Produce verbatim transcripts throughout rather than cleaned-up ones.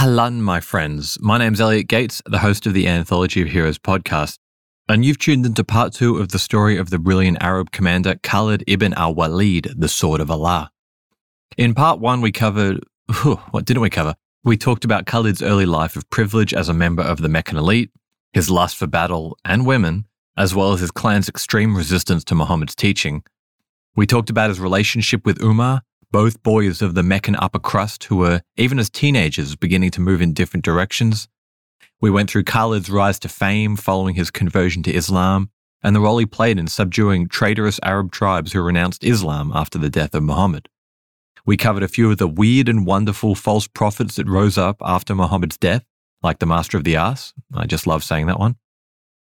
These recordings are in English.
Ahlan, my friends. My name's Elliot Gates, the host of the Anthology of Heroes podcast, and you've tuned into part two of the story of the brilliant Arab commander Khalid ibn al-Walid, the Sword of Allah. In part one, we covered... Whew, what didn't we cover? We talked about Khalid's early life of privilege as a member of the Meccan elite, his lust for battle and women, as well as his clan's extreme resistance to Muhammad's teaching. We talked about his relationship with Umar, both boys of the Meccan upper crust who were, even as teenagers, beginning to move in different directions. We went through Khalid's rise to fame following his conversion to Islam, and the role he played in subduing traitorous Arab tribes who renounced Islam after the death of Muhammad. We covered a few of the weird and wonderful false prophets that rose up after Muhammad's death, like the Master of the Arse. I just love saying that one.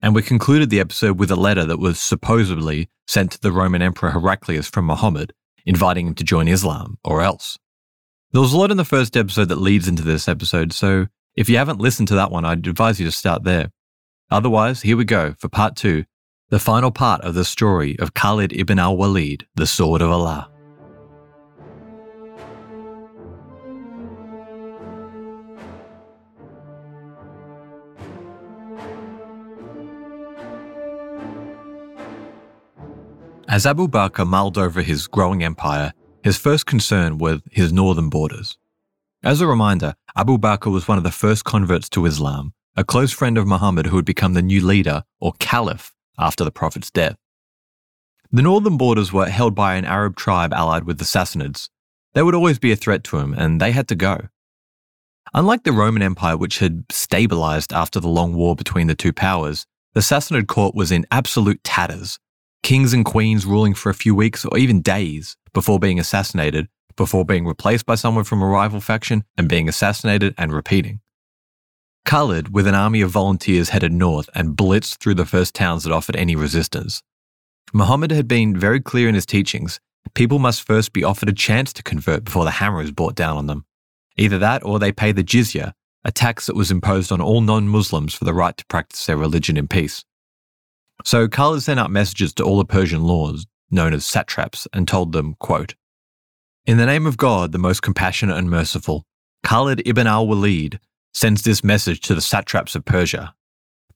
And we concluded the episode with a letter that was supposedly sent to the Roman Emperor Heraclius from Muhammad, inviting him to join Islam, or else. There was a lot in the first episode that leads into this episode, so if you haven't listened to that one, I'd advise you to start there. Otherwise, here we go for part two, the final part of the story of Khalid ibn al-Walid, the Sword of Allah. As Abu Bakr mulled over his growing empire, his first concern was his northern borders. As a reminder, Abu Bakr was one of the first converts to Islam, a close friend of Muhammad who would become the new leader, or caliph, after the prophet's death. The northern borders were held by an Arab tribe allied with the Sassanids. They would always be a threat to him, and they had to go. Unlike the Roman Empire, which had stabilized after the long war between the two powers, the Sassanid court was in absolute tatters, kings and queens ruling for a few weeks or even days before being assassinated, before being replaced by someone from a rival faction and being assassinated and repeating. Khalid, with an army of volunteers, headed north and blitzed through the first towns that offered any resistance. Muhammad had been very clear in his teachings. People must first be offered a chance to convert before the hammer is brought down on them. Either that or they pay the jizya, a tax that was imposed on all non-Muslims for the right to practice their religion in peace. So Khalid sent out messages to all the Persian lords, known as satraps, and told them, quote, "In the name of God, the most compassionate and merciful, Khalid ibn al-Walid sends this message to the satraps of Persia.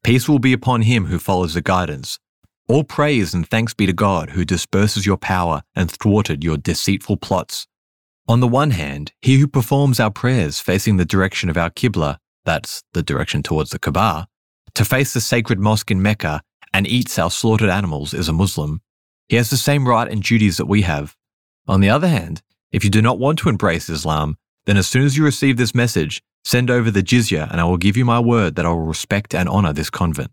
Peace will be upon him who follows the guidance. All praise and thanks be to God who disperses your power and thwarted your deceitful plots. On the one hand, he who performs our prayers facing the direction of our Qibla, that's the direction towards the Kaaba, to face the sacred mosque in Mecca, and eats our slaughtered animals is a Muslim. He has the same right and duties that we have. On the other hand, if you do not want to embrace Islam, then as soon as you receive this message, send over the jizya and I will give you my word that I will respect and honor this convent.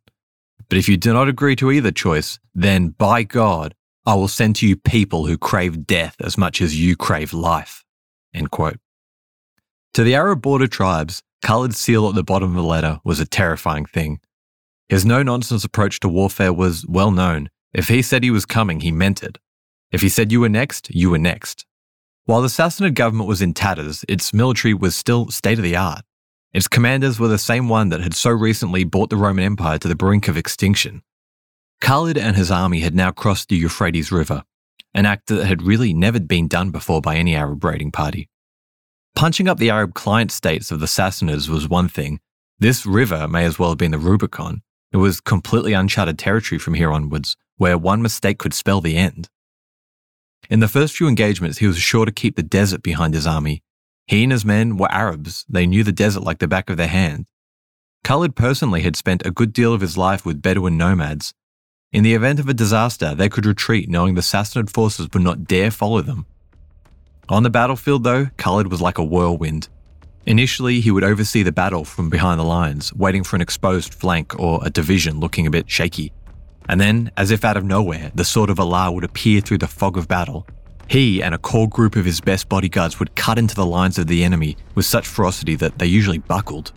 But if you do not agree to either choice, then by God, I will send to you people who crave death as much as you crave life." End quote. To the Arab border tribes, Khalid's seal at the bottom of the letter was a terrifying thing. His no-nonsense approach to warfare was well known. If he said he was coming, he meant it. If he said you were next, you were next. While the Sassanid government was in tatters, its military was still state-of-the-art. Its commanders were the same one that had so recently brought the Roman Empire to the brink of extinction. Khalid and his army had now crossed the Euphrates River, an act that had really never been done before by any Arab raiding party. Punching up the Arab client states of the Sassanids was one thing. This river may as well have been the Rubicon. It was completely uncharted territory from here onwards, where one mistake could spell the end. In the first few engagements, he was sure to keep the desert behind his army. He and his men were Arabs. They knew the desert like the back of their hand. Khalid personally had spent a good deal of his life with Bedouin nomads. In the event of a disaster, they could retreat knowing the Sassanid forces would not dare follow them. On the battlefield, though, Khalid was like a whirlwind. Initially, he would oversee the battle from behind the lines, waiting for an exposed flank or a division looking a bit shaky. And then, as if out of nowhere, the Sword of Allah would appear through the fog of battle. He and a core group of his best bodyguards would cut into the lines of the enemy with such ferocity that they usually buckled.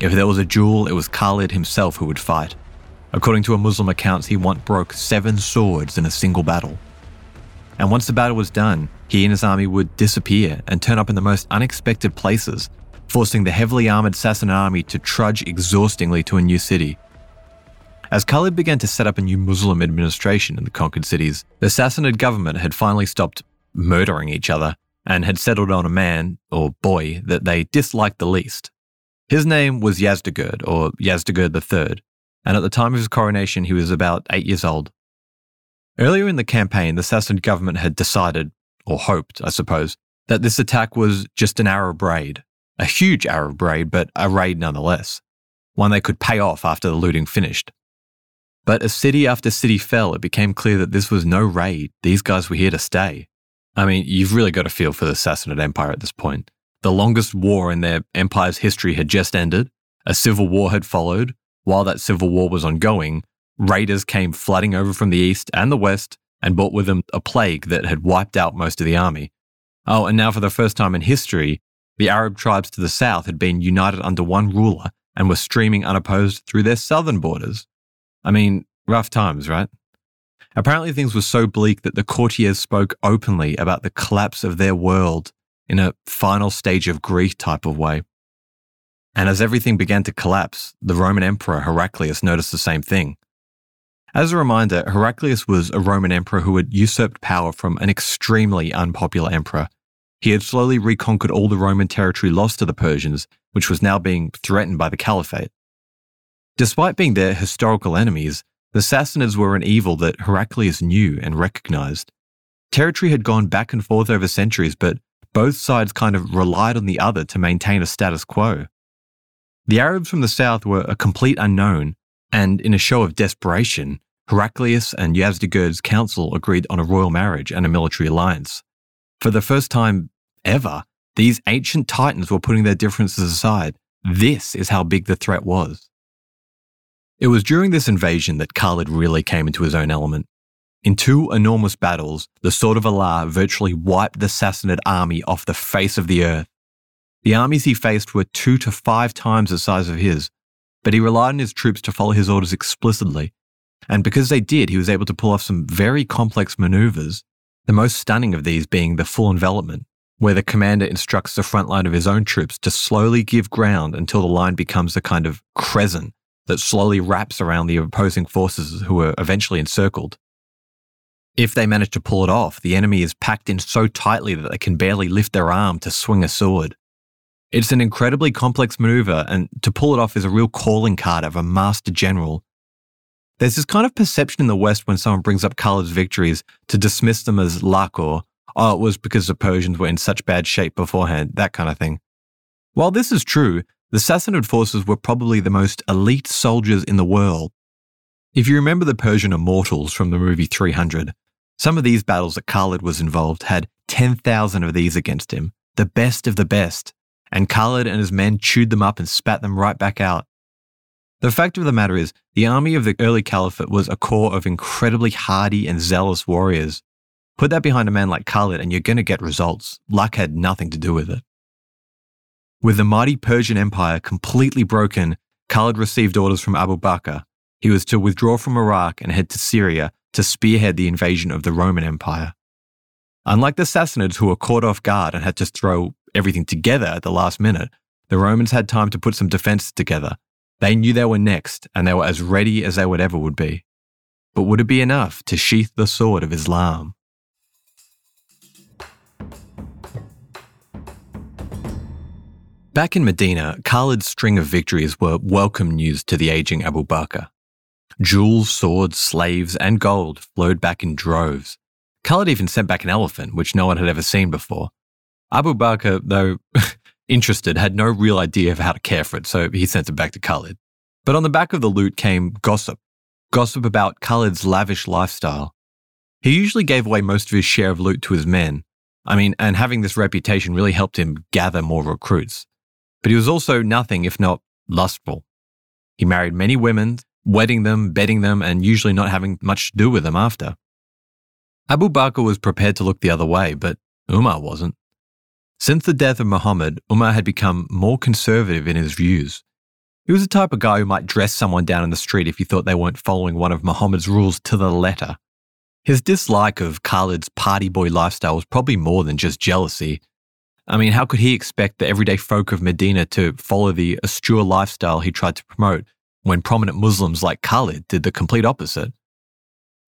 If there was a duel, it was Khalid himself who would fight. According to a Muslim account, he once broke seven swords in a single battle. And once the battle was done, he and his army would disappear and turn up in the most unexpected places, forcing the heavily armoured Sassanid army to trudge exhaustingly to a new city. As Khalid began to set up a new Muslim administration in the conquered cities, the Sassanid government had finally stopped murdering each other and had settled on a man, or boy, that they disliked the least, His name was Yazdegerd, or Yazdegerd the third, and at the time of his coronation he was about eight years old. Earlier in the campaign, the Sassanid government had decided, or hoped, I suppose, that this attack was just an Arab raid. A huge Arab raid, but a raid nonetheless. One they could pay off after the looting finished. But as city after city fell, it became clear that this was no raid. These guys were here to stay. I mean, you've really got a feel for the Sassanid Empire at this point. The longest war in their empire's history had just ended. A civil war had followed. While that civil war was ongoing, raiders came flooding over from the east and the west and brought with them a plague that had wiped out most of the army. Oh, and now for the first time in history, the Arab tribes to the south had been united under one ruler and were streaming unopposed through their southern borders. I mean, rough times, right? Apparently things were so bleak that the courtiers spoke openly about the collapse of their world in a final stage of grief type of way. And as everything began to collapse, the Roman emperor Heraclius noticed the same thing. As a reminder, Heraclius was a Roman emperor who had usurped power from an extremely unpopular emperor. He had slowly reconquered all the Roman territory lost to the Persians, which was now being threatened by the Caliphate. Despite being their historical enemies, the Sassanids were an evil that Heraclius knew and recognized. Territory had gone back and forth over centuries, but both sides kind of relied on the other to maintain a status quo. The Arabs from the south were a complete unknown, and in a show of desperation, Heraclius and Yazdegerd's council agreed on a royal marriage and a military alliance. For the first time ever, these ancient titans were putting their differences aside. This is how big the threat was. It was during this invasion that Khalid really came into his own element. In two enormous battles, the Sword of Allah virtually wiped the Sassanid army off the face of the earth. The armies he faced were two to five times the size of his, but he relied on his troops to follow his orders explicitly, and because they did, he was able to pull off some very complex maneuvers, the most stunning of these being the full envelopment, where the commander instructs the front line of his own troops to slowly give ground until the line becomes a kind of crescent that slowly wraps around the opposing forces who are eventually encircled. If they manage to pull it off, the enemy is packed in so tightly that they can barely lift their arm to swing a sword. It's an incredibly complex maneuver, and to pull it off is a real calling card of a master general. There's this kind of perception in the West when someone brings up Khalid's victories to dismiss them as luck or, oh, it was because the Persians were in such bad shape beforehand, that kind of thing. While this is true, the Sassanid forces were probably the most elite soldiers in the world. If you remember the Persian immortals from the movie three hundred, some of these battles that Khalid was involved had ten thousand of these against him, the best of the best. And Khalid and his men chewed them up and spat them right back out. The fact of the matter is, the army of the early caliphate was a corps of incredibly hardy and zealous warriors. Put that behind a man like Khalid and you're going to get results. Luck had nothing to do with it. With the mighty Persian Empire completely broken, Khalid received orders from Abu Bakr. He was to withdraw from Iraq and head to Syria to spearhead the invasion of the Roman Empire. Unlike the Sassanids, who were caught off guard and had to throw everything together at the last minute, the Romans had time to put some defenses together. They knew they were next, and they were as ready as they would ever would be. But would it be enough to sheath the sword of Islam? Back in Medina, Khalid's string of victories were welcome news to the aging Abu Bakr. Jewels, swords, slaves, and gold flowed back in droves. Khalid even sent back an elephant, which no one had ever seen before. Abu Bakr, though interested, had no real idea of how to care for it, so he sent it back to Khalid. But on the back of the loot came gossip. Gossip about Khalid's lavish lifestyle. He usually gave away most of his share of loot to his men. I mean, and having this reputation really helped him gather more recruits. But he was also nothing if not lustful. He married many women, wedding them, bedding them, and usually not having much to do with them after. Abu Bakr was prepared to look the other way, but Umar wasn't. Since the death of Muhammad, Umar had become more conservative in his views. He was the type of guy who might dress someone down in the street if he thought they weren't following one of Muhammad's rules to the letter. His dislike of Khalid's party boy lifestyle was probably more than just jealousy. I mean, how could he expect the everyday folk of Medina to follow the austere lifestyle he tried to promote when prominent Muslims like Khalid did the complete opposite?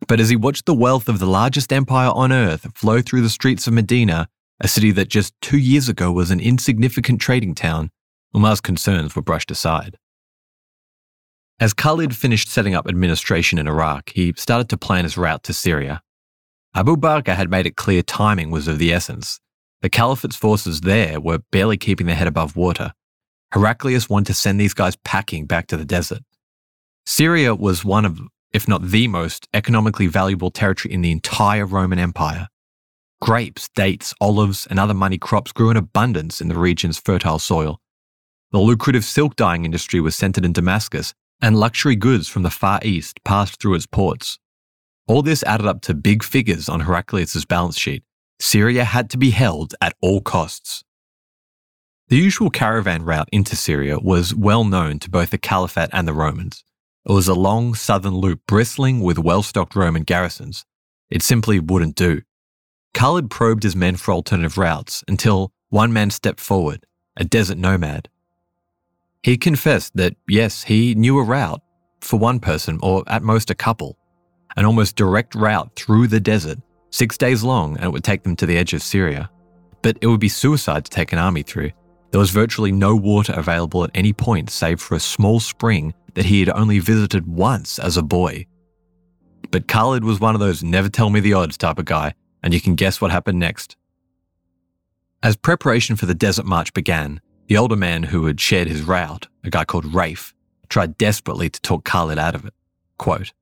But as he watched the wealth of the largest empire on earth flow through the streets of Medina, a city that just two years ago was an insignificant trading town, Umar's concerns were brushed aside. As Khalid finished setting up administration in Iraq, he started to plan his route to Syria. Abu Bakr had made it clear timing was of the essence. The caliphate's forces there were barely keeping their head above water. Heraclius wanted to send these guys packing back to the desert. Syria was one of, if not the most, economically valuable territory in the entire Roman Empire. Grapes, dates, olives, and other money crops grew in abundance in the region's fertile soil. The lucrative silk dyeing industry was centered in Damascus, and luxury goods from the Far East passed through its ports. All this added up to big figures on Heraclius's balance sheet. Syria had to be held at all costs. The usual caravan route into Syria was well known to both the Caliphate and the Romans. It was a long southern loop bristling with well-stocked Roman garrisons. It simply wouldn't do. Khalid probed his men for alternative routes until one man stepped forward, a desert nomad. He confessed that, yes, he knew a route for one person or at most a couple, an almost direct route through the desert, six days long, and it would take them to the edge of Syria. But it would be suicide to take an army through. There was virtually no water available at any point save for a small spring that he had only visited once as a boy. But Khalid was one of those never-tell-me-the-odds type of guy, and you can guess what happened next. As preparation for the desert march began, the older man who had shared his route, a guy called Rafe, tried desperately to talk Khalid out of it. Quote,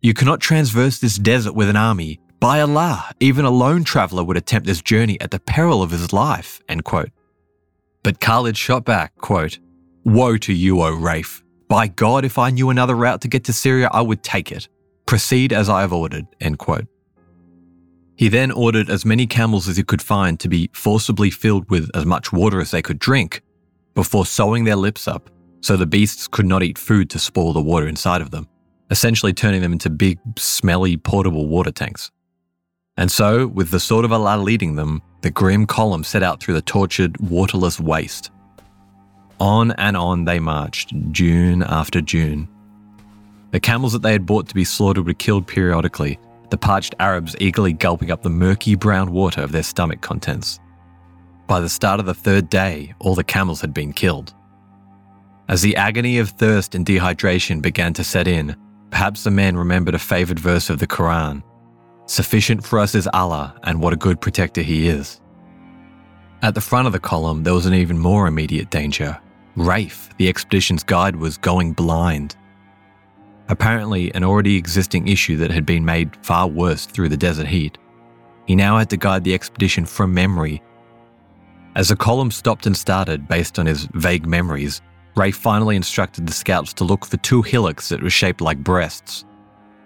"You cannot traverse this desert with an army. By Allah, even a lone traveller would attempt this journey at the peril of his life," end quote. But Khalid shot back, quote, "Woe to you, O Rafe. By God, if I knew another route to get to Syria, I would take it. Proceed as I have ordered," end quote. He then ordered as many camels as he could find to be forcibly filled with as much water as they could drink before sewing their lips up so the beasts could not eat food to spoil the water inside of them, essentially turning them into big, smelly, portable water tanks. And so, with the sword of Allah leading them, the grim column set out through the tortured, waterless waste. On and on they marched, dune after dune. The camels that they had bought to be slaughtered were killed periodically, the parched Arabs eagerly gulping up the murky brown water of their stomach contents. By the start of the third day, all the camels had been killed. As the agony of thirst and dehydration began to set in, perhaps the men remembered a favoured verse of the Quran, "Sufficient for us is Allah, and what a good protector He is." At the front of the column, there was an even more immediate danger. Rafe, the expedition's guide, was going blind. Apparently an already existing issue that had been made far worse through the desert heat. He now had to guide the expedition from memory. As the column stopped and started, based on his vague memories, Ray finally instructed the scouts to look for two hillocks that were shaped like breasts.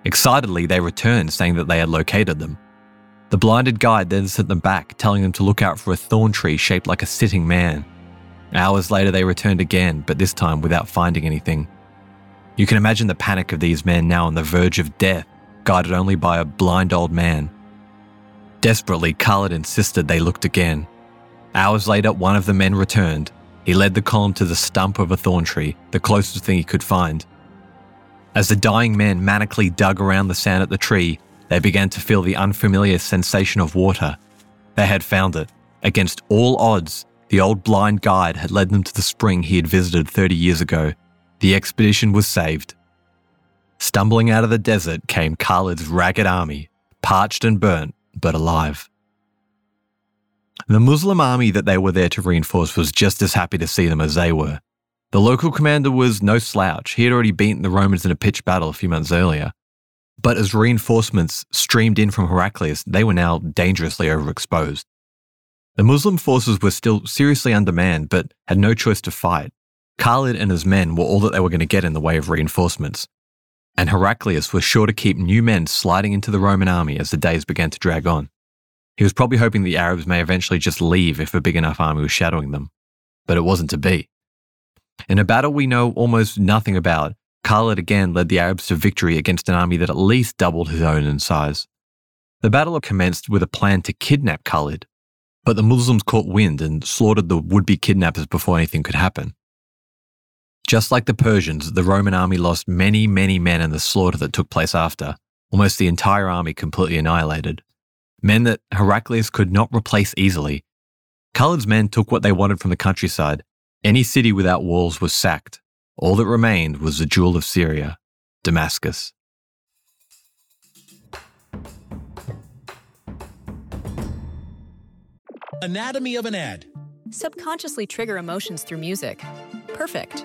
Excitedly, they returned, saying that they had located them. The blinded guide then sent them back, telling them to look out for a thorn tree shaped like a sitting man. Hours later, they returned again, but this time without finding anything. You can imagine the panic of these men now on the verge of death, guided only by a blind old man. Desperately, Khalid insisted they looked again. Hours later, one of the men returned. He led the column to the stump of a thorn tree, the closest thing he could find. As the dying men manically dug around the sand at the tree, they began to feel the unfamiliar sensation of water. They had found it. Against all odds, the old blind guide had led them to the spring he had visited thirty years ago. The expedition was saved. Stumbling out of the desert came Khalid's ragged army, parched and burnt, but alive. The Muslim army that they were there to reinforce was just as happy to see them as they were. The local commander was no slouch. He had already beaten the Romans in a pitched battle a few months earlier. But as reinforcements streamed in from Heraclius, they were now dangerously overexposed. The Muslim forces were still seriously undermanned, but had no choice to fight. Khalid and his men were all that they were going to get in the way of reinforcements, and Heraclius was sure to keep new men sliding into the Roman army as the days began to drag on. He was probably hoping the Arabs may eventually just leave if a big enough army was shadowing them, but it wasn't to be. In a battle we know almost nothing about, Khalid again led the Arabs to victory against an army that at least doubled his own in size. The battle commenced with a plan to kidnap Khalid, but the Muslims caught wind and slaughtered the would-be kidnappers before anything could happen. Just like the Persians, the Roman army lost many, many men in the slaughter that took place after, almost the entire army completely annihilated. Men that Heraclius could not replace easily. Khalid's men took what they wanted from the countryside. Any city without walls was sacked. All that remained was the jewel of Syria, Damascus. Anatomy of an ad. Subconsciously trigger emotions through music. Perfect.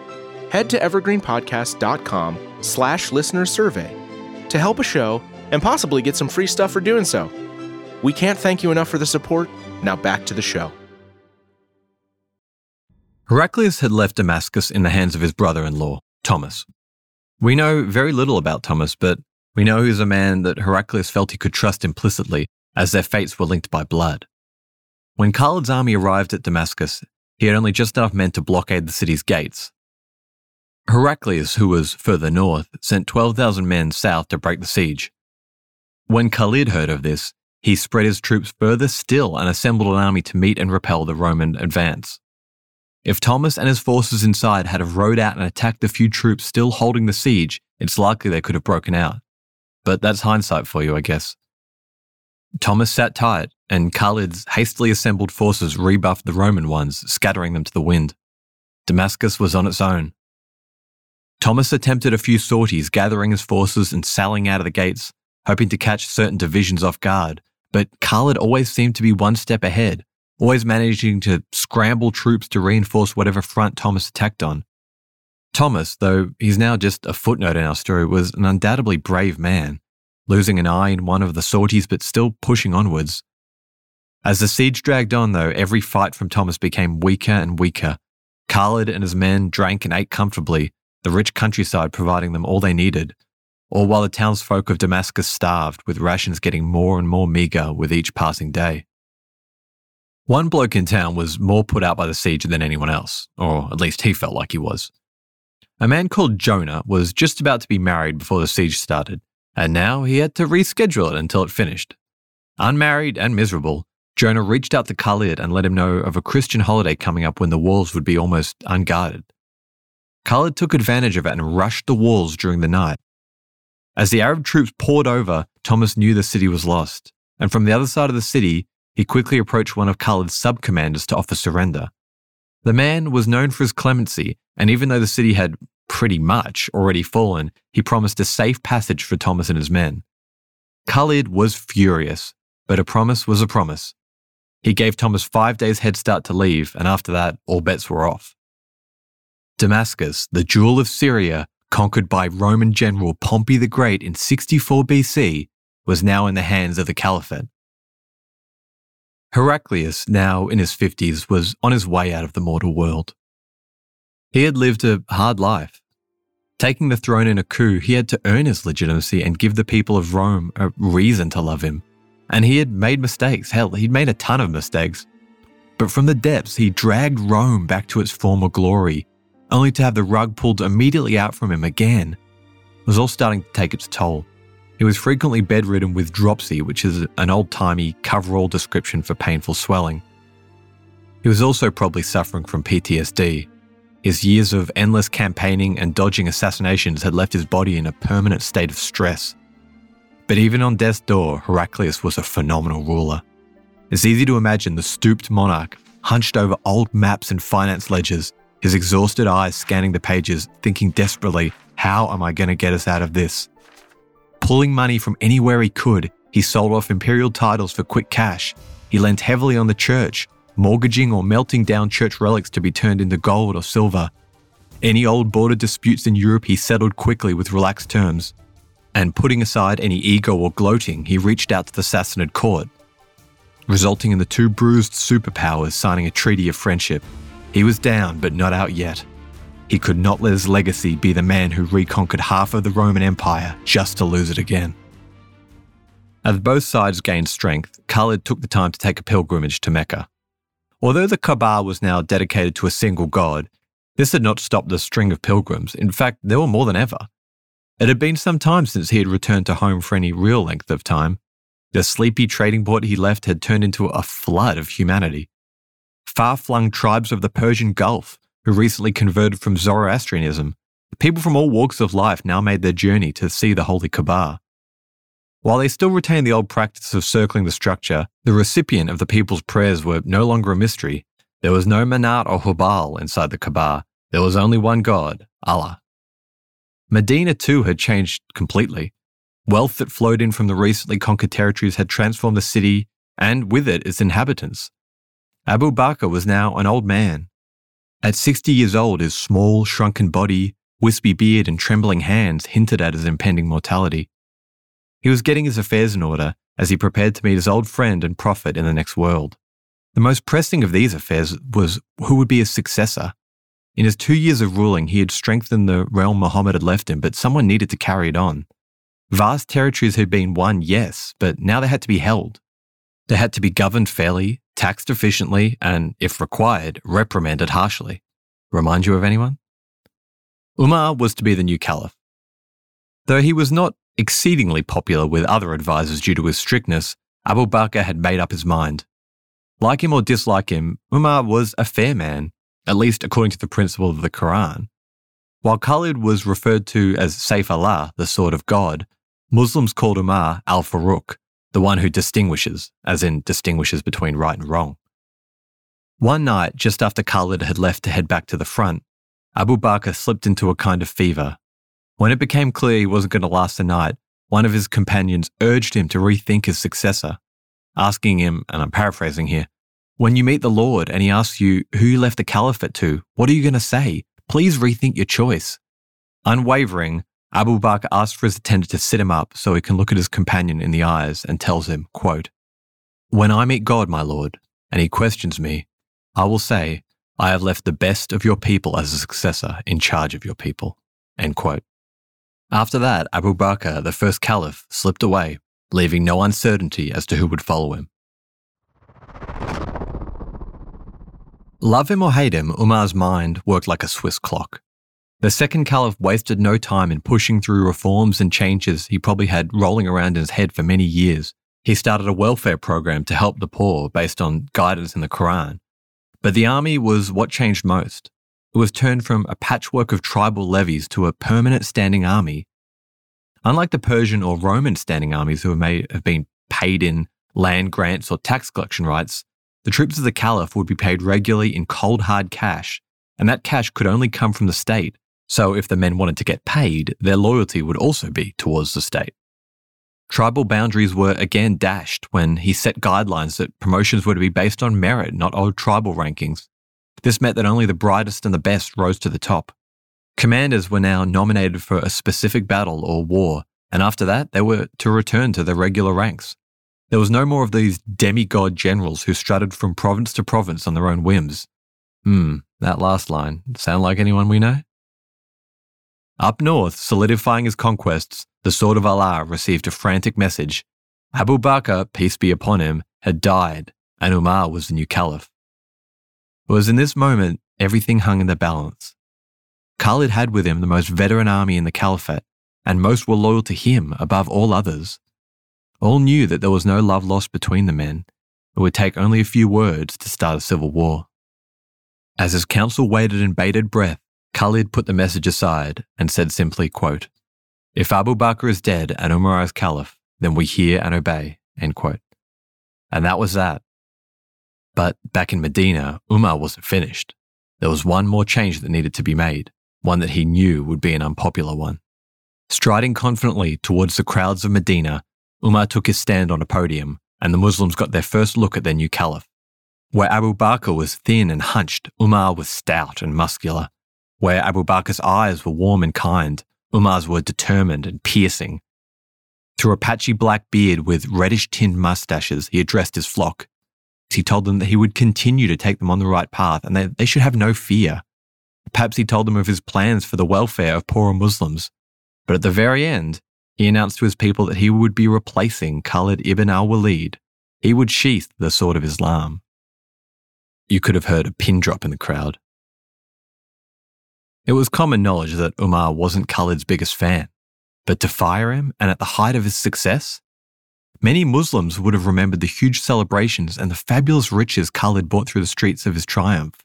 Head to evergreen podcast dot com slash listener survey to help a show and possibly get some free stuff for doing so. We can't thank you enough for the support. Now back to the show. Heraclius had left Damascus in the hands of his brother-in-law, Thomas. We know very little about Thomas, but we know he was a man that Heraclius felt he could trust implicitly, as their fates were linked by blood. When Khalid's army arrived at Damascus, he had only just enough men to blockade the city's gates. Heraclius, who was further north, sent twelve thousand men south to break the siege. When Khalid heard of this, he spread his troops further still and assembled an army to meet and repel the Roman advance. If Thomas and his forces inside had have rode out and attacked the few troops still holding the siege, it's likely they could have broken out. But that's hindsight for you, I guess. Thomas sat tight, and Khalid's hastily assembled forces rebuffed the Roman ones, scattering them to the wind. Damascus was on its own. Thomas attempted a few sorties, gathering his forces and sallying out of the gates, hoping to catch certain divisions off guard, but Khalid always seemed to be one step ahead, always managing to scramble troops to reinforce whatever front Thomas attacked on. Thomas, though he's now just a footnote in our story, was an undoubtedly brave man, losing an eye in one of the sorties but still pushing onwards. As the siege dragged on, though, every fight from Thomas became weaker and weaker. Khalid and his men drank and ate comfortably, the rich countryside providing them all they needed, all while the townsfolk of Damascus starved, with rations getting more and more meagre with each passing day. One bloke in town was more put out by the siege than anyone else, or at least he felt like he was. A man called Jonah was just about to be married before the siege started, and now he had to reschedule it until it finished. Unmarried and miserable, Jonah reached out to Khalid and let him know of a Christian holiday coming up when the walls would be almost unguarded. Khalid took advantage of it and rushed the walls during the night. As the Arab troops poured over, Thomas knew the city was lost, and from the other side of the city, he quickly approached one of Khalid's sub-commanders to offer surrender. The man was known for his clemency, and even though the city had pretty much already fallen, he promised a safe passage for Thomas and his men. Khalid was furious, but a promise was a promise. He gave Thomas five days' head start to leave, and after that, all bets were off. Damascus, the jewel of Syria, conquered by Roman general Pompey the Great in sixty-four B C, was now in the hands of the Caliphate. Heraclius, now in his fifties, was on his way out of the mortal world. He had lived a hard life. Taking the throne in a coup, he had to earn his legitimacy and give the people of Rome a reason to love him. And he had made mistakes. Hell, he'd made a ton of mistakes. But from the depths, he dragged Rome back to its former glory, only to have the rug pulled immediately out from him again. It was all starting to take its toll. He was frequently bedridden with dropsy, which is an old-timey coverall description for painful swelling. He was also probably suffering from P T S D. His years of endless campaigning and dodging assassinations had left his body in a permanent state of stress. But even on death's door, Heraclius was a phenomenal ruler. It's easy to imagine the stooped monarch, hunched over old maps and finance ledgers, his exhausted eyes scanning the pages, thinking desperately, how am I going to get us out of this? Pulling money from anywhere he could, he sold off imperial titles for quick cash. He lent heavily on the church, mortgaging or melting down church relics to be turned into gold or silver. Any old border disputes in Europe he settled quickly with relaxed terms, and putting aside any ego or gloating, he reached out to the Sassanid court, resulting in the two bruised superpowers signing a treaty of friendship. He was down, but not out yet. He could not let his legacy be the man who reconquered half of the Roman Empire just to lose it again. As both sides gained strength, Khalid took the time to take a pilgrimage to Mecca. Although the Kaaba was now dedicated to a single god, this had not stopped the string of pilgrims. In fact, there were more than ever. It had been some time since he had returned to home for any real length of time. The sleepy trading port he left had turned into a flood of humanity. Far-flung tribes of the Persian Gulf, who recently converted from Zoroastrianism, people from all walks of life now made their journey to see the Holy Kaaba. While they still retained the old practice of circling the structure, the recipient of the people's prayers were no longer a mystery. There was no Manat or Hubal inside the Kaaba. There was only one God, Allah. Medina too had changed completely. Wealth that flowed in from the recently conquered territories had transformed the city and with it its inhabitants. Abu Bakr was now an old man. At sixty years old, his small, shrunken body, wispy beard and trembling hands hinted at his impending mortality. He was getting his affairs in order as he prepared to meet his old friend and prophet in the next world. The most pressing of these affairs was who would be his successor. In his two years of ruling, he had strengthened the realm Muhammad had left him, but someone needed to carry it on. Vast territories had been won, yes, but now they had to be held. They had to be governed fairly, taxed efficiently, and, if required, reprimanded harshly. Remind you of anyone? Umar was to be the new caliph. Though he was not exceedingly popular with other advisors due to his strictness, Abu Bakr had made up his mind. Like him or dislike him, Umar was a fair man, at least according to the principle of the Quran. While Khalid was referred to as Saif Allah, the sword of God, Muslims called Umar al-Faruq, the one who distinguishes, as in distinguishes between right and wrong. One night, just after Khalid had left to head back to the front, Abu Bakr slipped into a kind of fever. When it became clear he wasn't going to last the night, one of his companions urged him to rethink his successor, asking him, and I'm paraphrasing here, when you meet the Lord and he asks you who you left the caliphate to, what are you going to say? Please rethink your choice. Unwavering, Abu Bakr asks for his attendant to sit him up so he can look at his companion in the eyes and tells him, quote, "When I meet God, my Lord, and he questions me, I will say, I have left the best of your people as a successor in charge of your people," end quote. After that, Abu Bakr, the first caliph, slipped away, leaving no uncertainty as to who would follow him. Love him or hate him, Umar's mind worked like a Swiss clock. The second caliph wasted no time in pushing through reforms and changes he probably had rolling around in his head for many years. He started a welfare program to help the poor based on guidance in the Quran. But the army was what changed most. It was turned from a patchwork of tribal levies to a permanent standing army. Unlike the Persian or Roman standing armies who may have been paid in land grants or tax collection rights, the troops of the caliph would be paid regularly in cold hard cash, and that cash could only come from the state. So if the men wanted to get paid, their loyalty would also be towards the state. Tribal boundaries were again dashed when he set guidelines that promotions were to be based on merit, not old tribal rankings. This meant that only the brightest and the best rose to the top. Commanders were now nominated for a specific battle or war, and after that, they were to return to their regular ranks. There was no more of these demigod generals who strutted from province to province on their own whims. Hmm, that last line, sound like anyone we know? Up north, solidifying his conquests, the sword of Allah received a frantic message. Abu Bakr, peace be upon him, had died, and Umar was the new caliph. It was in this moment everything hung in the balance. Khalid had with him the most veteran army in the caliphate, and most were loyal to him above all others. All knew that there was no love lost between the men. It would take only a few words to start a civil war. As his council waited in bated breath, Khalid put the message aside and said simply, quote, "If Abu Bakr is dead and Umar is caliph, then we hear and obey," end quote. And that was that. But back in Medina, Umar wasn't finished. There was one more change that needed to be made, one that he knew would be an unpopular one. Striding confidently towards the crowds of Medina, Umar took his stand on a podium, and the Muslims got their first look at their new caliph. Where Abu Bakr was thin and hunched, Umar was stout and muscular. Where Abu Bakr's eyes were warm and kind, Umar's were determined and piercing. Through a patchy black beard with reddish-tinned mustaches, he addressed his flock. He told them that he would continue to take them on the right path and that they should have no fear. Perhaps he told them of his plans for the welfare of poorer Muslims. But at the very end, he announced to his people that he would be replacing Khalid ibn al-Walid. He would sheath the sword of Islam. You could have heard a pin drop in the crowd. It was common knowledge that Umar wasn't Khalid's biggest fan. But to fire him, and at the height of his success, many Muslims would have remembered the huge celebrations and the fabulous riches Khalid brought through the streets of his triumph.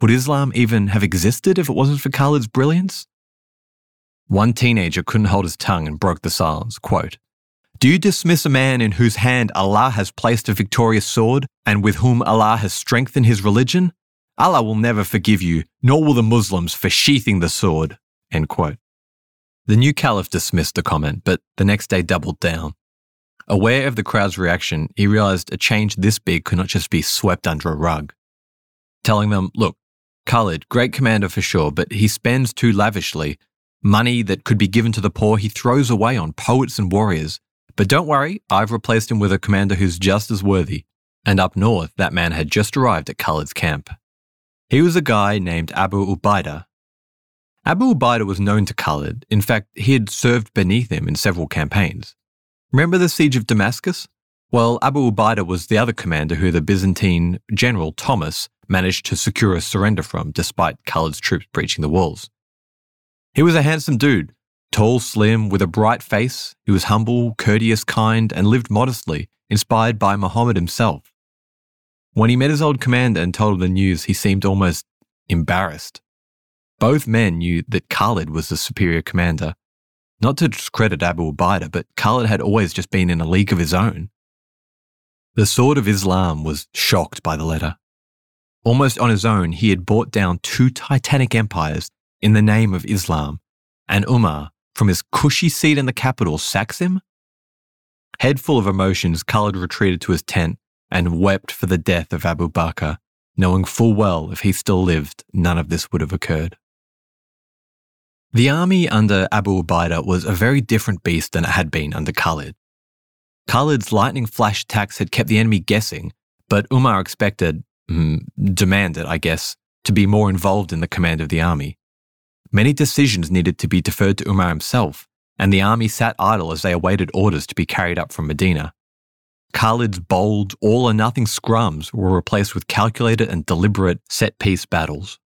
Would Islam even have existed if it wasn't for Khalid's brilliance? One teenager couldn't hold his tongue and broke the silence, quote, "Do you dismiss a man in whose hand Allah has placed a victorious sword and with whom Allah has strengthened his religion? Allah will never forgive you, nor will the Muslims for sheathing the sword," end quote. The new caliph dismissed the comment, but the next day doubled down. Aware of the crowd's reaction, he realized a change this big could not just be swept under a rug. Telling them, look, Khalid, great commander for sure, but he spends too lavishly. Money that could be given to the poor he throws away on poets and warriors. But don't worry, I've replaced him with a commander who's just as worthy. And up north, that man had just arrived at Khalid's camp. He was a guy named Abu Ubaidah. Abu Ubaidah was known to Khalid. In fact, he had served beneath him in several campaigns. Remember the siege of Damascus? Well, Abu Ubaidah was the other commander who the Byzantine general Thomas managed to secure a surrender from, despite Khalid's troops breaching the walls. He was a handsome dude, tall, slim, with a bright face. He was humble, courteous, kind, and lived modestly, inspired by Muhammad himself. When he met his old commander and told him the news, he seemed almost embarrassed. Both men knew that Khalid was the superior commander. Not to discredit Abu Ubaidah, but Khalid had always just been in a league of his own. The sword of Islam was shocked by the letter. Almost on his own, he had brought down two titanic empires in the name of Islam, and Umar, from his cushy seat in the capital, sacks him? Head full of emotions, Khalid retreated to his tent and wept for the death of Abu Bakr, knowing full well if he still lived, none of this would have occurred. The army under Abu Ubaidah was a very different beast than it had been under Khalid. Khalid's lightning flash attacks had kept the enemy guessing, but Umar expected, mm, demanded, I guess, to be more involved in the command of the army. Many decisions needed to be deferred to Umar himself, and the army sat idle as they awaited orders to be carried up from Medina. Khalid's bold, all-or-nothing scrums were replaced with calculated and deliberate set-piece battles.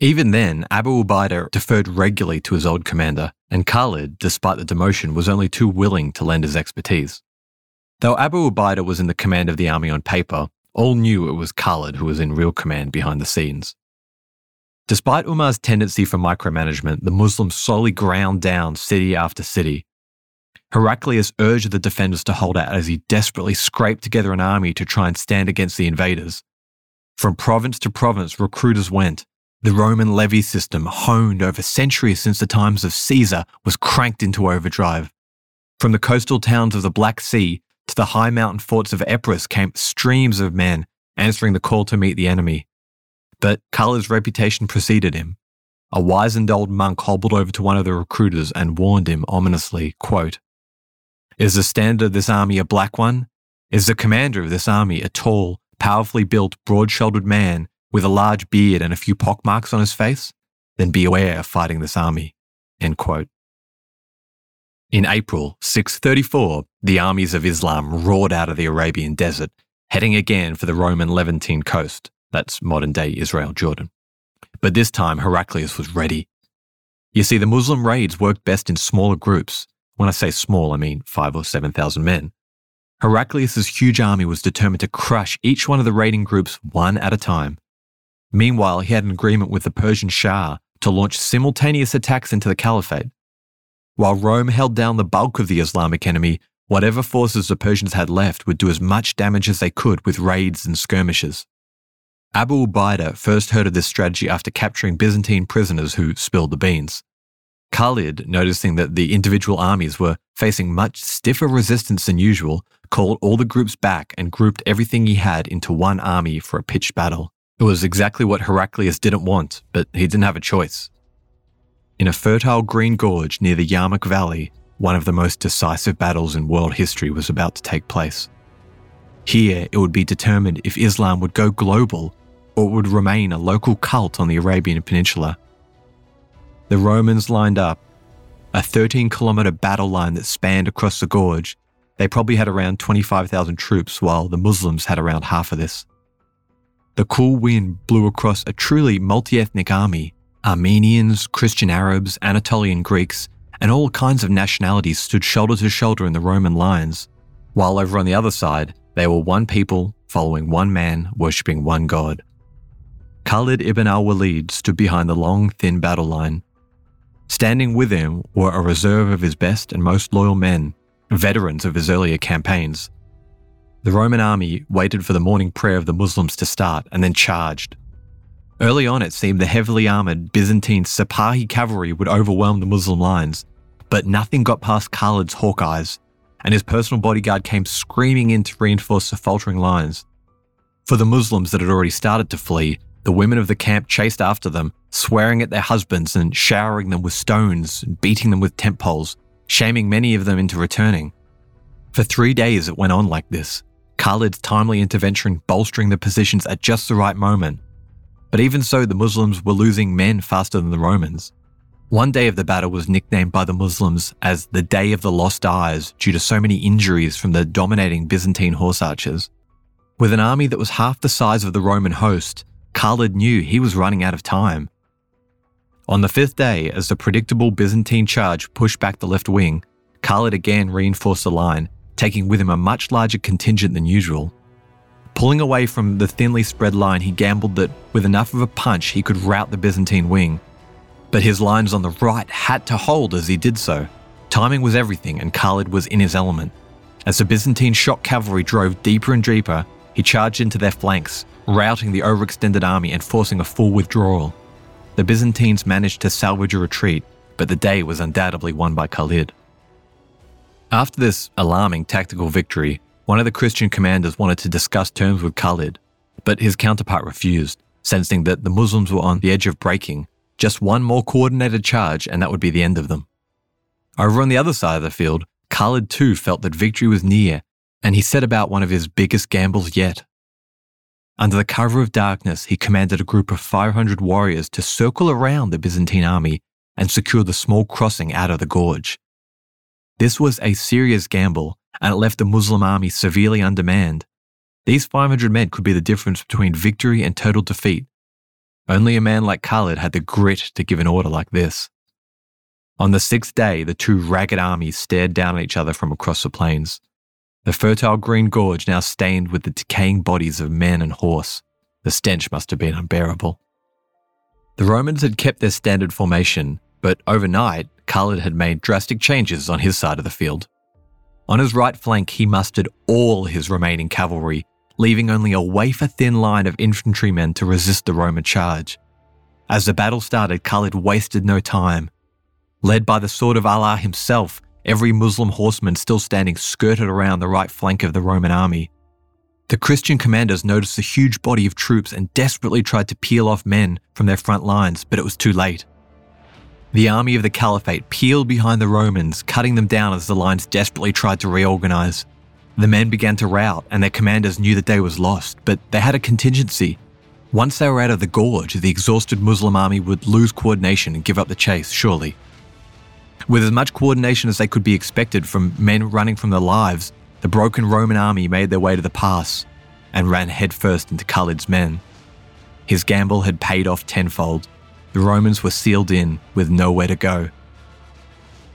Even then, Abu Ubaidah deferred regularly to his old commander, and Khalid, despite the demotion, was only too willing to lend his expertise. Though Abu Ubaidah was in the command of the army on paper, all knew it was Khalid who was in real command behind the scenes. Despite Umar's tendency for micromanagement, the Muslims slowly ground down city after city. Heraclius urged the defenders to hold out as he desperately scraped together an army to try and stand against the invaders. From province to province, recruiters went. The Roman levy system, honed over centuries since the times of Caesar, was cranked into overdrive. From the coastal towns of the Black Sea to the high mountain forts of Epirus came streams of men answering the call to meet the enemy. But Khalid's reputation preceded him. A wizened old monk hobbled over to one of the recruiters and warned him ominously, quote, "Is the standard of this army a black one? Is the commander of this army a tall, powerfully built, broad-shouldered man with a large beard and a few pockmarks on his face? Then beware of fighting this army." End quote. In April six thirty-four, the armies of Islam roared out of the Arabian desert, heading again for the Roman Levantine coast, that's modern-day Israel, Jordan. But this time, Heraclius was ready. You see, the Muslim raids worked best in smaller groups. When I say small, I mean five or seven thousand men. Heraclius's huge army was determined to crush each one of the raiding groups one at a time. Meanwhile, he had an agreement with the Persian Shah to launch simultaneous attacks into the caliphate. While Rome held down the bulk of the Islamic enemy, whatever forces the Persians had left would do as much damage as they could with raids and skirmishes. Abu Ubaidah first heard of this strategy after capturing Byzantine prisoners who spilled the beans. Khalid, noticing that the individual armies were facing much stiffer resistance than usual, called all the groups back and grouped everything he had into one army for a pitched battle. It was exactly what Heraclius didn't want, but he didn't have a choice. In a fertile green gorge near the Yarmouk Valley, one of the most decisive battles in world history was about to take place. Here, it would be determined if Islam would go global or it would remain a local cult on the Arabian Peninsula. The Romans lined up, a thirteen kilometer battle line that spanned across the gorge. They probably had around twenty-five thousand troops, while the Muslims had around half of this. The cool wind blew across a truly multi-ethnic army. Armenians, Christian Arabs, Anatolian Greeks, and all kinds of nationalities stood shoulder to shoulder in the Roman lines, while over on the other side, they were one people, following one man, worshipping one god. Khalid ibn al-Walid stood behind the long, thin battle line. Standing with him were a reserve of his best and most loyal men, veterans of his earlier campaigns. The Roman army waited for the morning prayer of the Muslims to start and then charged. Early on, it seemed the heavily armoured Byzantine Sepahi cavalry would overwhelm the Muslim lines, but nothing got past Khalid's hawk eyes, and his personal bodyguard came screaming in to reinforce the faltering lines. For the Muslims that had already started to flee, the women of the camp chased after them, swearing at their husbands and showering them with stones and beating them with tent poles, shaming many of them into returning. For three days it went on like this, Khalid's timely intervention bolstering the positions at just the right moment. But even so, the Muslims were losing men faster than the Romans. One day of the battle was nicknamed by the Muslims as the Day of the Lost Eyes due to so many injuries from the dominating Byzantine horse archers. With an army that was half the size of the Roman host, Khalid knew he was running out of time. On the fifth day, as the predictable Byzantine charge pushed back the left wing, Khalid again reinforced the line, taking with him a much larger contingent than usual. Pulling away from the thinly spread line, he gambled that with enough of a punch he could rout the Byzantine wing. But his lines on the right had to hold as he did so. Timing was everything, and Khalid was in his element. As the Byzantine shock cavalry drove deeper and deeper, he charged into their flanks, routing the overextended army and forcing a full withdrawal. The Byzantines managed to salvage a retreat, but the day was undoubtedly won by Khalid. After this alarming tactical victory, one of the Christian commanders wanted to discuss terms with Khalid, but his counterpart refused, sensing that the Muslims were on the edge of breaking. Just one more coordinated charge and that would be the end of them. Over on the other side of the field, Khalid too felt that victory was near, and he set about one of his biggest gambles yet. Under the cover of darkness, he commanded a group of five hundred warriors to circle around the Byzantine army and secure the small crossing out of the gorge. This was a serious gamble, and it left the Muslim army severely undermanned. These five hundred men could be the difference between victory and total defeat. Only a man like Khalid had the grit to give an order like this. On the sixth day, the two ragged armies stared down at each other from across the plains. The fertile green gorge now stained with the decaying bodies of man and horse. The stench must have been unbearable. The Romans had kept their standard formation, but overnight, Khalid had made drastic changes on his side of the field. On his right flank, he mustered all his remaining cavalry, leaving only a wafer-thin line of infantrymen to resist the Roman charge. As the battle started, Khalid wasted no time. Led by the sword of Allah himself, every Muslim horseman still standing skirted around the right flank of the Roman army. The Christian commanders noticed the huge body of troops and desperately tried to peel off men from their front lines, but it was too late. The army of the Caliphate peeled behind the Romans, cutting them down as the lines desperately tried to reorganize. The men began to rout, and their commanders knew the day was lost, but they had a contingency. Once they were out of the gorge, the exhausted Muslim army would lose coordination and give up the chase, surely. With as much coordination as they could be expected from men running from their lives, the broken Roman army made their way to the pass and ran headfirst into Khalid's men. His gamble had paid off tenfold. The Romans were sealed in with nowhere to go.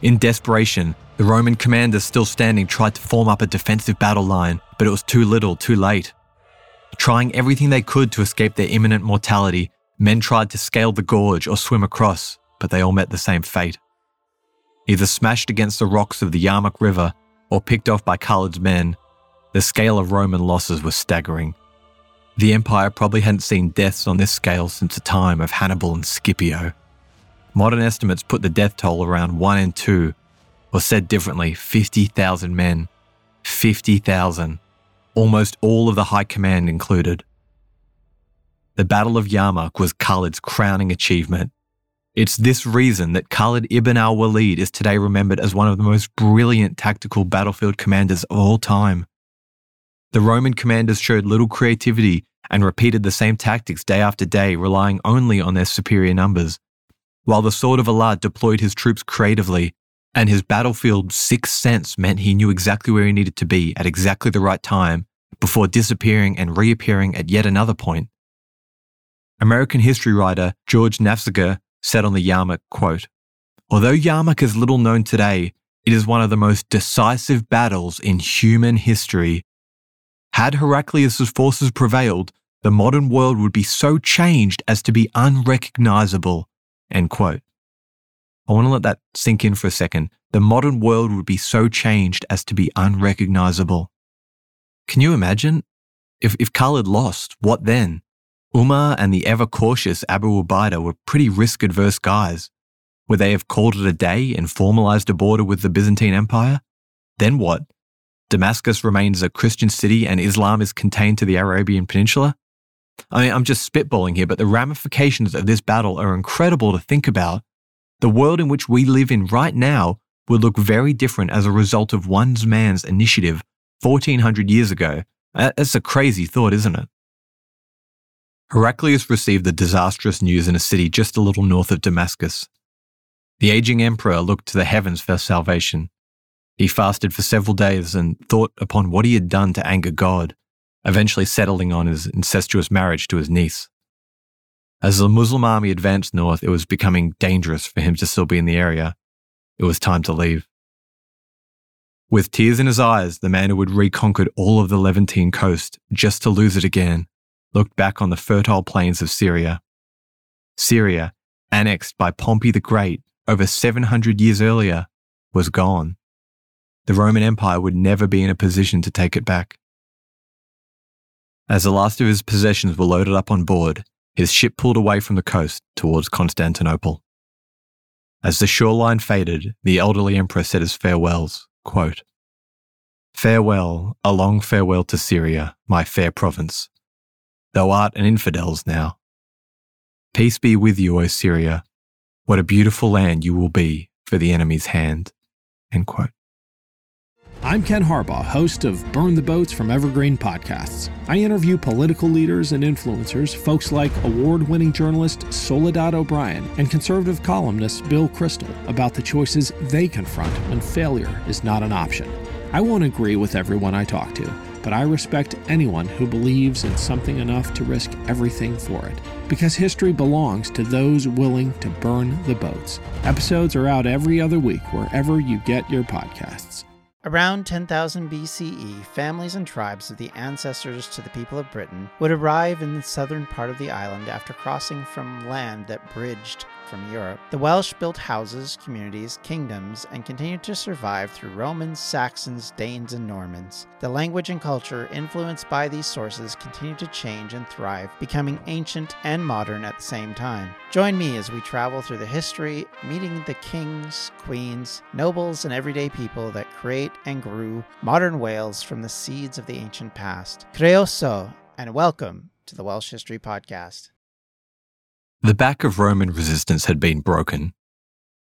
In desperation, the Roman commanders still standing tried to form up a defensive battle line, but it was too little, too late. Trying everything they could to escape their imminent mortality, men tried to scale the gorge or swim across, but they all met the same fate. Either smashed against the rocks of the Yarmouk River or picked off by Khalid's men, the scale of Roman losses was staggering. The empire probably hadn't seen deaths on this scale since the time of Hannibal and Scipio. Modern estimates put the death toll around one in two, or said differently, fifty thousand men. fifty thousand. Almost all of the high command included. The Battle of Yarmouk was Khalid's crowning achievement. It's this reason that Khalid ibn al-Walid is today remembered as one of the most brilliant tactical battlefield commanders of all time. The Roman commanders showed little creativity and repeated the same tactics day after day, relying only on their superior numbers, while the sword of Allah deployed his troops creatively, and his battlefield sixth sense meant he knew exactly where he needed to be at exactly the right time before disappearing and reappearing at yet another point. American history writer George Nafziger said on the Yarmouk, quote, "Although Yarmouk is little known today, it is one of the most decisive battles in human history. Had Heraclius' forces prevailed, the modern world would be so changed as to be unrecognizable," end quote. I want to let that sink in for a second. The modern world would be so changed as to be unrecognizable. Can you imagine? If, if Khalid lost, what then? Umar and the ever-cautious Abu Ubaidah were pretty risk-averse guys. Would they have called it a day and formalized a border with the Byzantine Empire? Then what? Damascus remains a Christian city and Islam is contained to the Arabian Peninsula? I mean, I'm just spitballing here, but the ramifications of this battle are incredible to think about. The world in which we live in right now would look very different as a result of one man's initiative fourteen hundred years ago. That's a crazy thought, isn't it? Heraclius received the disastrous news in a city just a little north of Damascus. The aging emperor looked to the heavens for salvation. He fasted for several days and thought upon what he had done to anger God, eventually settling on his incestuous marriage to his niece. As the Muslim army advanced north, it was becoming dangerous for him to still be in the area. It was time to leave. With tears in his eyes, the man who had reconquered all of the Levantine coast, just to lose it again, looked back on the fertile plains of Syria. Syria, annexed by Pompey the Great over seven hundred years earlier, was gone. The Roman Empire would never be in a position to take it back. As the last of his possessions were loaded up on board, his ship pulled away from the coast towards Constantinople. As the shoreline faded, the elderly emperor said his farewells, quote, "Farewell, a long farewell to Syria, my fair province. Thou art an infidel's now. Peace be with you, O Syria. What a beautiful land you will be for the enemy's hand." End quote. I'm Ken Harbaugh, host of Burn the Boats from Evergreen Podcasts. I interview political leaders and influencers, folks like award-winning journalist Soledad O'Brien and conservative columnist Bill Kristol, about the choices they confront when failure is not an option. I won't agree with everyone I talk to, but I respect anyone who believes in something enough to risk everything for it, because history belongs to those willing to burn the boats. Episodes are out every other week wherever you get your podcasts. Around ten thousand B C E, families and tribes of the ancestors to the people of Britain would arrive in the southern part of the island after crossing from land that bridged from Europe. The Welsh built houses, communities, kingdoms, and continued to survive through Romans, Saxons, Danes, and Normans. The language and culture influenced by these sources continued to change and thrive, becoming ancient and modern at the same time. Join me as we travel through the history, meeting the kings, queens, nobles, and everyday people that create and grew modern Wales from the seeds of the ancient past. Creoso, and welcome to the Welsh History Podcast. The back of Roman resistance had been broken.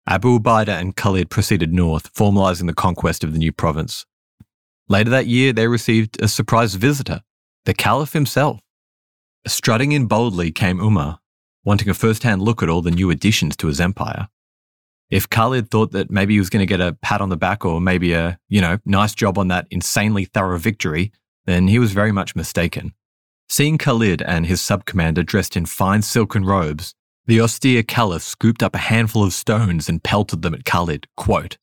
Abu Ubaidah and Khalid proceeded north, formalizing the conquest of the new province. Later that year, they received a surprise visitor, the Caliph himself. Strutting in boldly came Umar, wanting a first-hand look at all the new additions to his empire. If Khalid thought that maybe he was going to get a pat on the back or maybe a, you know, nice job on that insanely thorough victory, then he was very much mistaken. Seeing Khalid and his sub-commander dressed in fine silken robes, the austere caliph scooped up a handful of stones and pelted them at Khalid, quote,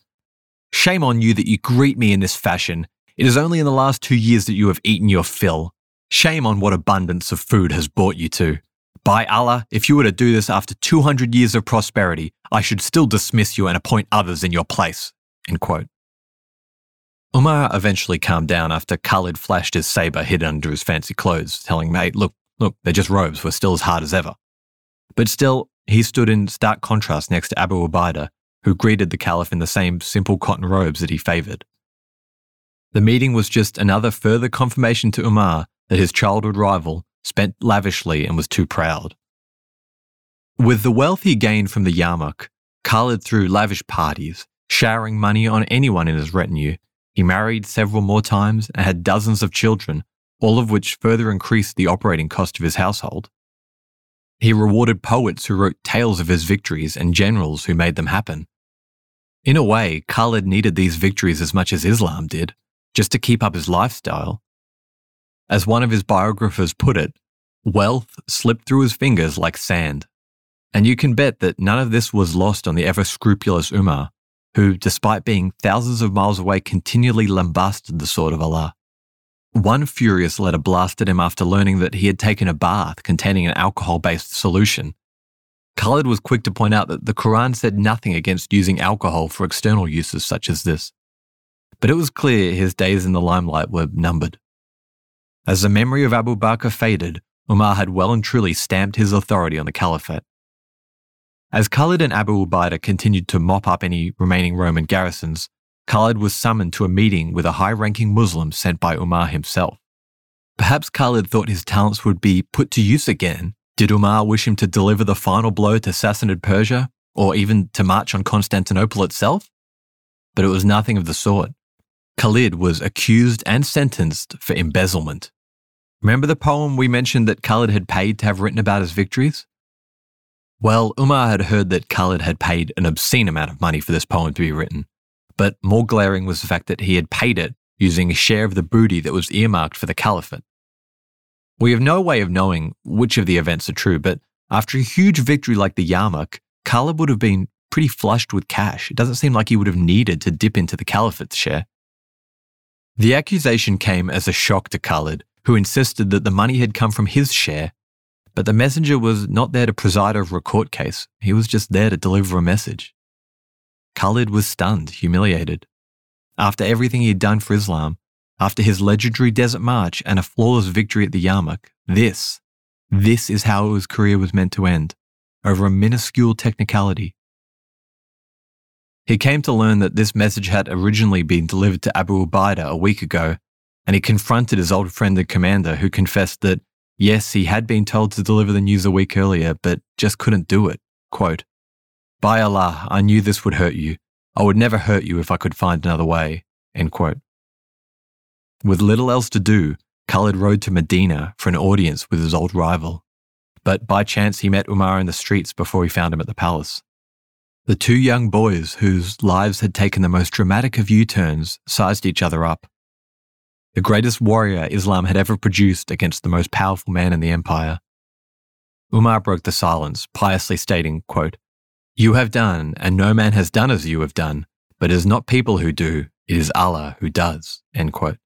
"Shame on you that you greet me in this fashion. It is only in the last two years that you have eaten your fill. Shame on what abundance of food has brought you to. By Allah, if you were to do this after two hundred years of prosperity, I should still dismiss you and appoint others in your place," end quote. Umar eventually calmed down after Khalid flashed his saber hidden under his fancy clothes, telling mate, look, look, they're just robes, we're still as hard as ever. But still, He stood in stark contrast next to Abu Ubaidah, who greeted the caliph in the same simple cotton robes that he favoured. The meeting was just another further confirmation to Umar that his childhood rival spent lavishly and was too proud. With the wealth he gained from the Yarmouk, Khalid threw lavish parties, showering money on anyone in his retinue. He married several more times and had dozens of children, all of which further increased the operating cost of his household. He rewarded poets who wrote tales of his victories and generals who made them happen. In a way, Khalid needed these victories as much as Islam did, just to keep up his lifestyle. As one of his biographers put it, wealth slipped through his fingers like sand. And you can bet that none of this was lost on the ever-scrupulous Umar, who, despite being thousands of miles away, continually lambasted the sword of Allah. One furious letter blasted him after learning that he had taken a bath containing an alcohol-based solution. Khalid was quick to point out that the Quran said nothing against using alcohol for external uses such as this. But it was clear his days in the limelight were numbered. As the memory of Abu Bakr faded, Umar had well and truly stamped his authority on the caliphate. As Khalid and Abu Ubaidah continued to mop up any remaining Roman garrisons, Khalid was summoned to a meeting with a high-ranking Muslim sent by Umar himself. Perhaps Khalid thought his talents would be put to use again. Did Umar wish him to deliver the final blow to Sassanid Persia, or even to march on Constantinople itself? But it was nothing of the sort. Khalid was accused and sentenced for embezzlement. Remember the poem we mentioned that Khalid had paid to have written about his victories? Well, Umar had heard that Khalid had paid an obscene amount of money for this poem to be written, but more glaring was the fact that he had paid it using a share of the booty that was earmarked for the caliphate. We have no way of knowing which of the events are true, but after a huge victory like the Yarmouk, Khalid would have been pretty flushed with cash. It doesn't seem like he would have needed to dip into the caliphate's share. The accusation came as a shock to Khalid, who insisted that the money had come from his share, but the messenger was not there to preside over a court case. He was just there to deliver a message. Khalid was stunned, humiliated. After everything he had done for Islam, after his legendary desert march and a flawless victory at the Yarmouk, this, this is how his career was meant to end, over a minuscule technicality. He came to learn that this message had originally been delivered to Abu Ubaidah a week ago, and he confronted his old friend and commander, who confessed that, yes, he had been told to deliver the news a week earlier, but just couldn't do it. Quote, "By Allah, I knew this would hurt you. I would never hurt you if I could find another way." End quote. With little else to do, Khalid rode to Medina for an audience with his old rival. But by chance, he met Umar in the streets before he found him at the palace. The two young boys, whose lives had taken the most dramatic of U-turns, sized each other up. The greatest warrior Islam had ever produced against the most powerful man in the empire. Umar broke the silence, piously stating, quote, "You have done, and no man has done as you have done, but it is not people who do, it is Allah who does." End quote.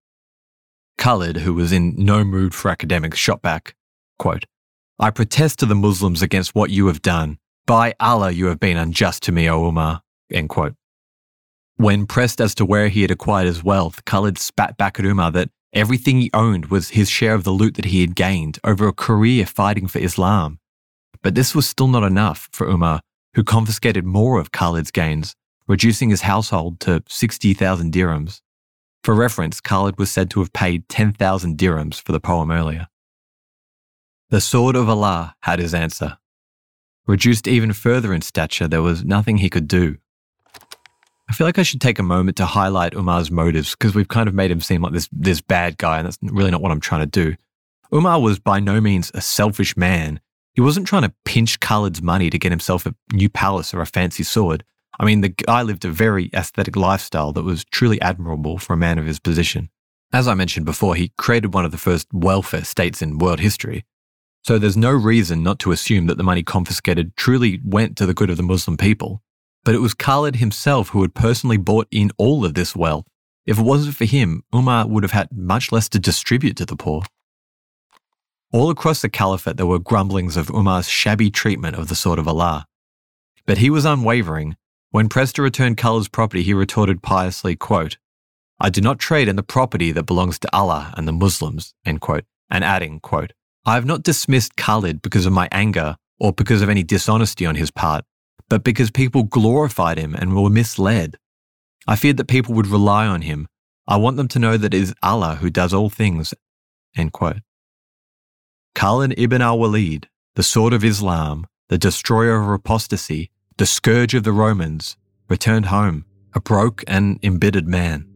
Khalid, who was in no mood for academics, shot back, quote, "I protest to the Muslims against what you have done. By Allah, you have been unjust to me, O Umar." End quote. When pressed as to where he had acquired his wealth, Khalid spat back at Umar that everything he owned was his share of the loot that he had gained over a career fighting for Islam. But this was still not enough for Umar, who confiscated more of Khalid's gains, reducing his household to sixty thousand dirhams. For reference, Khalid was said to have paid ten thousand dirhams for the poem earlier. The sword of Allah had his answer. Reduced even further in stature, there was nothing he could do. I feel like I should take a moment to highlight Umar's motives, because we've kind of made him seem like this, this bad guy, and that's really not what I'm trying to do. Umar was by no means a selfish man. He wasn't trying to pinch Khalid's money to get himself a new palace or a fancy sword. I mean, the guy lived a very aesthetic lifestyle that was truly admirable for a man of his position. As I mentioned before, he created one of the first welfare states in world history. So there's no reason not to assume that the money confiscated truly went to the good of the Muslim people. But it was Khalid himself who had personally bought in all of this wealth. If it wasn't for him, Umar would have had much less to distribute to the poor. All across the caliphate there were grumblings of Umar's shabby treatment of the sword of Allah. But he was unwavering. When pressed to return Khalid's property, he retorted piously, quote, "I do not trade in the property that belongs to Allah and the Muslims," end quote, and adding, quote, "I have not dismissed Khalid because of my anger or because of any dishonesty on his part, but because people glorified him and were misled. I feared that people would rely on him. I want them to know that it is Allah who does all things." End quote. Khalid ibn al-Walid, the sword of Islam, the destroyer of apostasy, the scourge of the Romans, returned home, a broke and embittered man.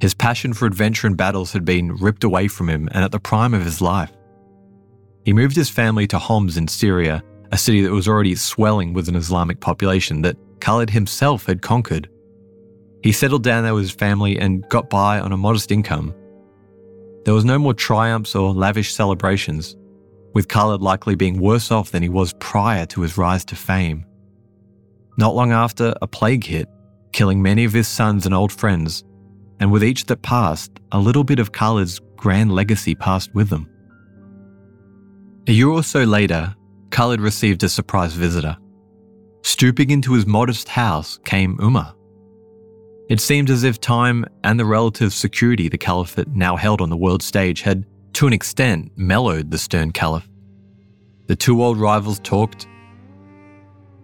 His passion for adventure and battles had been ripped away from him and at the prime of his life. He moved his family to Homs in Syria, a city that was already swelling with an Islamic population that Khalid himself had conquered. He settled down there with his family and got by on a modest income. There was no more triumphs or lavish celebrations, with Khalid likely being worse off than he was prior to his rise to fame. Not long after, a plague hit, killing many of his sons and old friends, and with each that passed, a little bit of Khalid's grand legacy passed with them. A year or so later, Khalid received a surprise visitor. Stooping into his modest house came Umar. It seemed as if time and the relative security the caliphate now held on the world stage had, to an extent, mellowed the stern caliph. The two old rivals talked.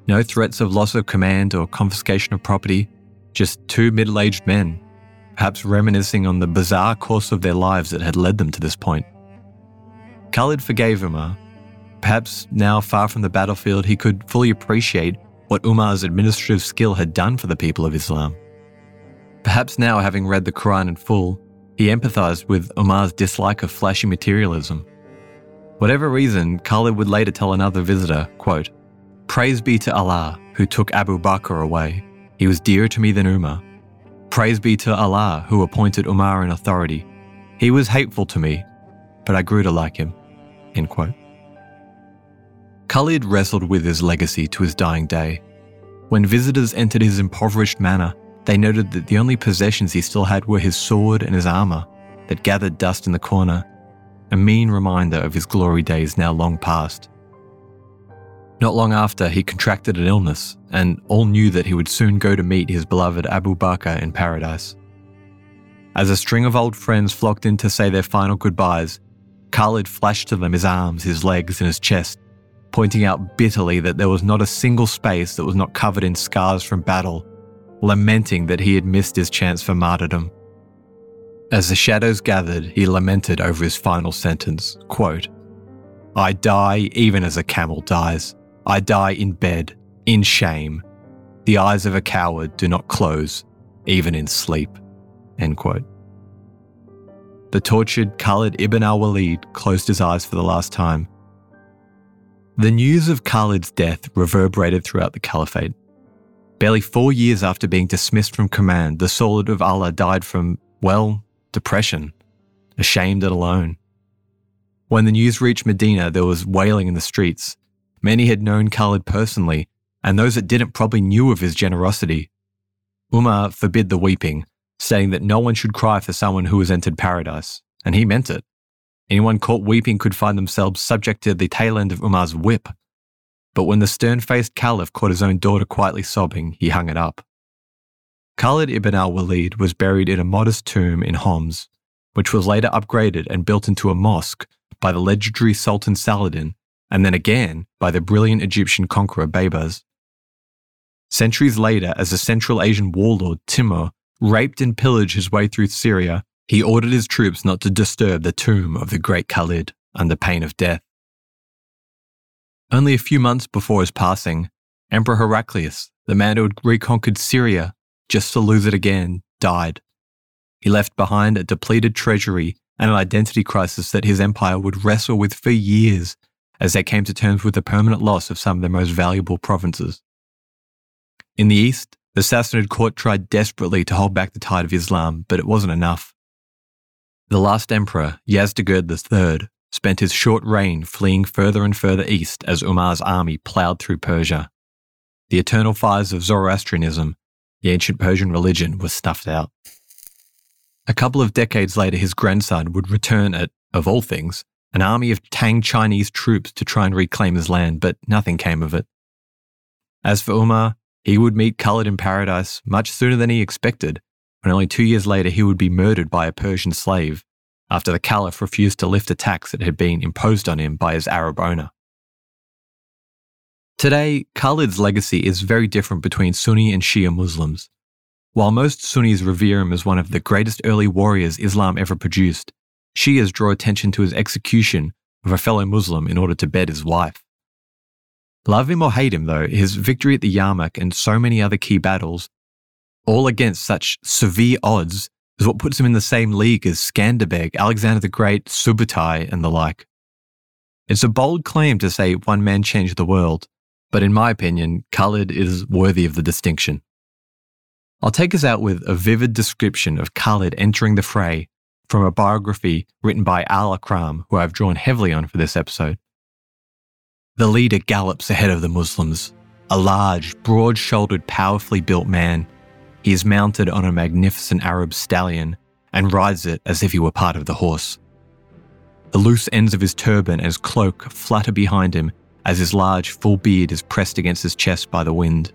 No threats of loss of command or confiscation of property, just two middle-aged men, perhaps reminiscing on the bizarre course of their lives that had led them to this point. Khalid forgave Umar. Perhaps now far from the battlefield, he could fully appreciate what Umar's administrative skill had done for the people of Islam. Perhaps now, having read the Quran in full, he empathized with Umar's dislike of flashy materialism. Whatever reason, Khalid would later tell another visitor, quote, "Praise be to Allah, who took Abu Bakr away. He was dearer to me than Umar. Praise be to Allah, who appointed Umar in authority. He was hateful to me, but I grew to like him." End quote. Khalid wrestled with his legacy to his dying day. When visitors entered his impoverished manor, they noted that the only possessions he still had were his sword and his armor that gathered dust in the corner, a mean reminder of his glory days now long past. Not long after, he contracted an illness, and all knew that he would soon go to meet his beloved Abu Bakr in paradise. As a string of old friends flocked in to say their final goodbyes, Khalid flashed to them his arms, his legs, and his chest, pointing out bitterly that there was not a single space that was not covered in scars from battle, lamenting that he had missed his chance for martyrdom. As the shadows gathered, he lamented over his final sentence, quote, "I die even as a camel dies. I die in bed, in shame. The eyes of a coward do not close, even in sleep." End quote. The tortured Khalid ibn al-Walid closed his eyes for the last time. The news of Khalid's death reverberated throughout the caliphate. Barely four years after being dismissed from command, the Soldier of Allah died from, well, depression, ashamed and alone. When the news reached Medina, there was wailing in the streets. Many had known Khalid personally, and those that didn't probably knew of his generosity. Umar forbid the weeping, saying that no one should cry for someone who has entered paradise, and he meant it. Anyone caught weeping could find themselves subject to the tail end of Umar's whip. But when the stern-faced caliph caught his own daughter quietly sobbing, he hung it up. Khalid ibn al-Walid was buried in a modest tomb in Homs, which was later upgraded and built into a mosque by the legendary Sultan Saladin, and then again by the brilliant Egyptian conqueror Baybars. Centuries later, as the Central Asian warlord Timur raped and pillaged his way through Syria, he ordered his troops not to disturb the tomb of the great Khalid under pain of death. Only a few months before his passing, Emperor Heraclius, the man who had reconquered Syria just to lose it again, died. He left behind a depleted treasury and an identity crisis that his empire would wrestle with for years as they came to terms with the permanent loss of some of their most valuable provinces. In the east, the Sassanid court tried desperately to hold back the tide of Islam, but it wasn't enough. The last emperor, Yazdegerd the third, spent his short reign fleeing further and further east as Umar's army ploughed through Persia. The eternal fires of Zoroastrianism, the ancient Persian religion, were snuffed out. A couple of decades later, his grandson would return at, of all things, an army of Tang Chinese troops to try and reclaim his land, but nothing came of it. As for Umar, he would meet Khalid in paradise much sooner than he expected, when only two years later he would be murdered by a Persian slave, after the caliph refused to lift a tax that had been imposed on him by his Arab owner. Today, Khalid's legacy is very different between Sunni and Shia Muslims. While most Sunnis revere him as one of the greatest early warriors Islam ever produced, Shias draw attention to his execution of a fellow Muslim in order to bed his wife. Love him or hate him, though, his victory at the Yarmouk and so many other key battles, all against such severe odds, is what puts him in the same league as Skanderbeg, Alexander the Great, Subutai, and the like. It's a bold claim to say one man changed the world, but in my opinion, Khalid is worthy of the distinction. I'll take us out with a vivid description of Khalid entering the fray from a biography written by Al-Akram, who I've drawn heavily on for this episode. The leader gallops ahead of the Muslims, a large, broad-shouldered, powerfully built man. He is mounted on a magnificent Arab stallion and rides it as if he were part of the horse. The loose ends of his turban and his cloak flutter behind him as his large, full beard is pressed against his chest by the wind.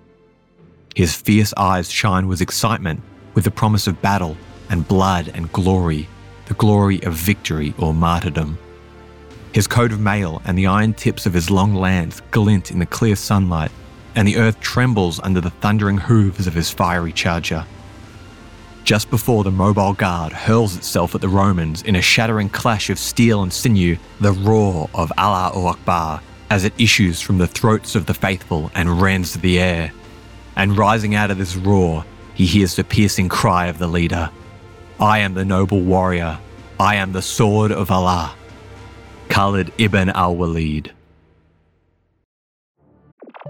His fierce eyes shine with excitement, with the promise of battle and blood and glory, the glory of victory or martyrdom. His coat of mail and the iron tips of his long lance glint in the clear sunlight, and the earth trembles under the thundering hooves of his fiery charger. Just before the mobile guard hurls itself at the Romans in a shattering clash of steel and sinew, the roar of Allahu Akbar as it issues from the throats of the faithful and rends the air. And rising out of this roar, he hears the piercing cry of the leader. I am the noble warrior. I am the sword of Allah. Khalid ibn al-Walid.